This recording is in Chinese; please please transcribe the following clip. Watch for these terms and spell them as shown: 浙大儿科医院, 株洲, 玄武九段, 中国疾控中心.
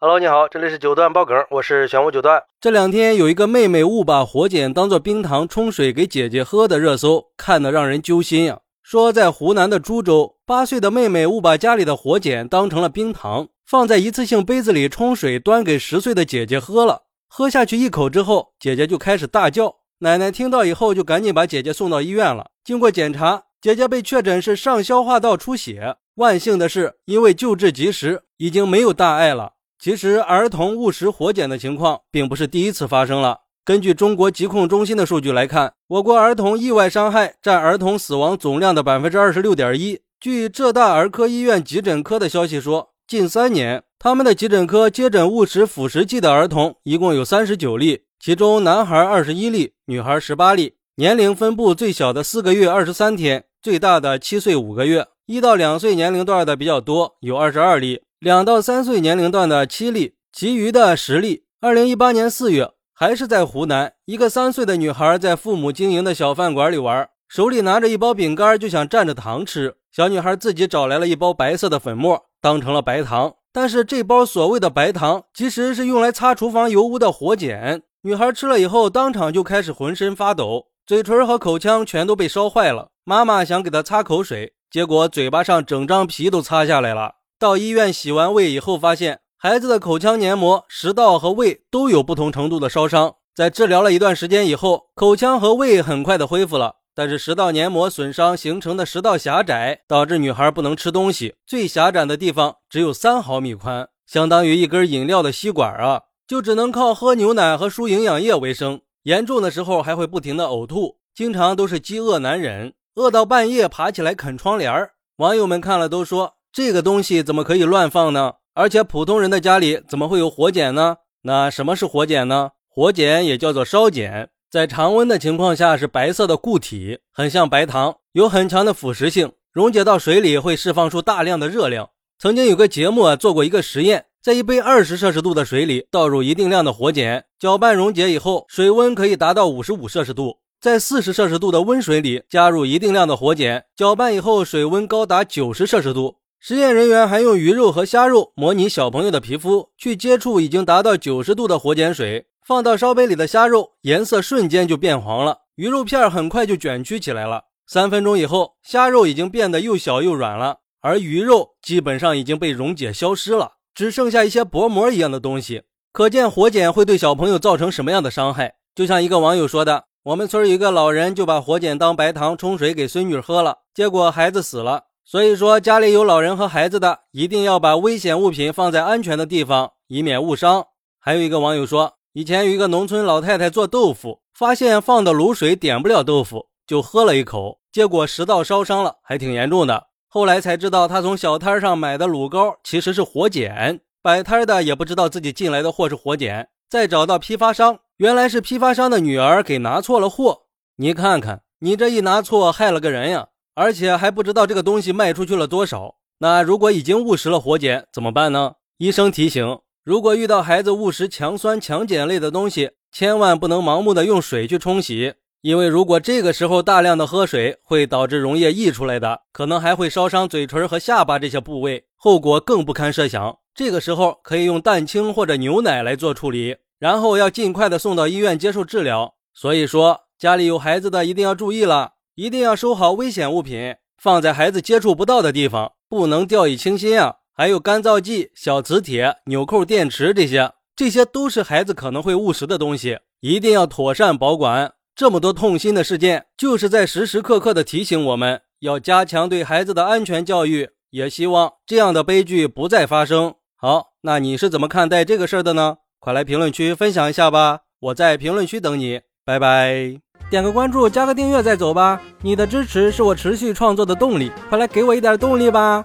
Hello， 你好，这里是九段爆梗，我是玄武九段。这两天有一个妹妹误把火碱当作冰糖冲水给姐姐喝的热搜，看得让人揪心呀。说在湖南的株洲，8岁的妹妹误把家里的火碱当成了冰糖，放在一次性杯子里冲水端给10岁的姐姐喝了。喝下去一口之后，姐姐就开始大叫，奶奶听到以后就赶紧把姐姐送到医院了。经过检查，姐姐被确诊是上消化道出血，万幸的是因为救治及时，已经没有大碍了。其实儿童误食火碱的情况并不是第一次发生了。根据中国疾控中心的数据来看，我国儿童意外伤害占儿童死亡总量的 26.1%。 据浙大儿科医院急诊科的消息说，近3年他们的急诊科接诊误食辅食剂的儿童一共有39例，其中男孩21例，女孩18例，年龄分布最小的4个月23天，最大的7岁5个月。1到2岁年龄段的比较多，有22例，2到3岁年龄段的7例，其余的10例。2018年4月，还是在湖南，一个3岁的女孩在父母经营的小饭馆里玩，手里拿着一包饼干就想蘸着糖吃。小女孩自己找来了一包白色的粉末，当成了白糖。但是这包所谓的白糖其实是用来擦厨房油污的火碱。女孩吃了以后当场就开始浑身发抖，嘴唇和口腔全都被烧坏了。妈妈想给她擦口水，结果嘴巴上整张皮都擦下来了。到医院洗完胃以后，发现孩子的口腔黏膜、食道和胃都有不同程度的烧伤。在治疗了一段时间以后，口腔和胃很快的恢复了，但是食道黏膜损伤形成的食道狭窄，导致女孩不能吃东西，最狭窄的地方只有3毫米宽，相当于一根饮料的吸管啊，就只能靠喝牛奶和输营养液为生。严重的时候还会不停的呕吐，经常都是饥饿难忍，饿到半夜爬起来啃窗帘。网友们看了都说，这个东西怎么可以乱放呢？而且普通人的家里怎么会有火碱呢？那什么是火碱呢？火碱也叫做烧碱，在常温的情况下是白色的固体，很像白糖，有很强的腐蚀性，溶解到水里会释放出大量的热量。曾经有个节目做过一个实验，在一杯20摄氏度的水里倒入一定量的火碱，搅拌溶解以后，水温可以达到55摄氏度。在40摄氏度的温水里加入一定量的火碱，搅拌以后水温高达90摄氏度。实验人员还用鱼肉和虾肉模拟小朋友的皮肤，去接触已经达到90度的火碱水，放到烧杯里的虾肉颜色瞬间就变黄了，鱼肉片很快就卷曲起来了。3分钟以后，虾肉已经变得又小又软了，而鱼肉基本上已经被溶解消失了，只剩下一些薄膜一样的东西。可见火碱会对小朋友造成什么样的伤害。就像一个网友说的，我们村有一个老人就把火碱当白糖冲水给孙女喝了，结果孩子死了。所以说家里有老人和孩子的，一定要把危险物品放在安全的地方，以免误伤。还有一个网友说，以前有一个农村老太太做豆腐，发现放的卤水点不了豆腐，就喝了一口，结果食道烧伤了，还挺严重的。后来才知道她从小摊上买的卤膏其实是火碱，摆摊的也不知道自己进来的货是火碱，再找到批发商，原来是批发商的女儿给拿错了货。你看看，你这一拿错害了个人呀，而且还不知道这个东西卖出去了多少。那如果已经误食了火碱怎么办呢？医生提醒，如果遇到孩子误食强酸强碱类的东西，千万不能盲目的用水去冲洗，因为如果这个时候大量的喝水，会导致溶液溢出来的，可能还会烧伤嘴唇和下巴这些部位，后果更不堪设想。这个时候可以用蛋清或者牛奶来做处理，然后要尽快的送到医院接受治疗。所以说家里有孩子的一定要注意了，一定要收好危险物品，放在孩子接触不到的地方，不能掉以轻心啊。还有干燥剂、小磁铁、纽扣、电池，这些都是孩子可能会误食的东西，一定要妥善保管。这么多痛心的事件，就是在时时刻刻的提醒我们，要加强对孩子的安全教育，也希望这样的悲剧不再发生。好，那你是怎么看待这个事儿的呢？快来评论区分享一下吧，我在评论区等你，拜拜。点个关注，加个订阅再走吧，你的支持是我持续创作的动力，快来给我一点动力吧。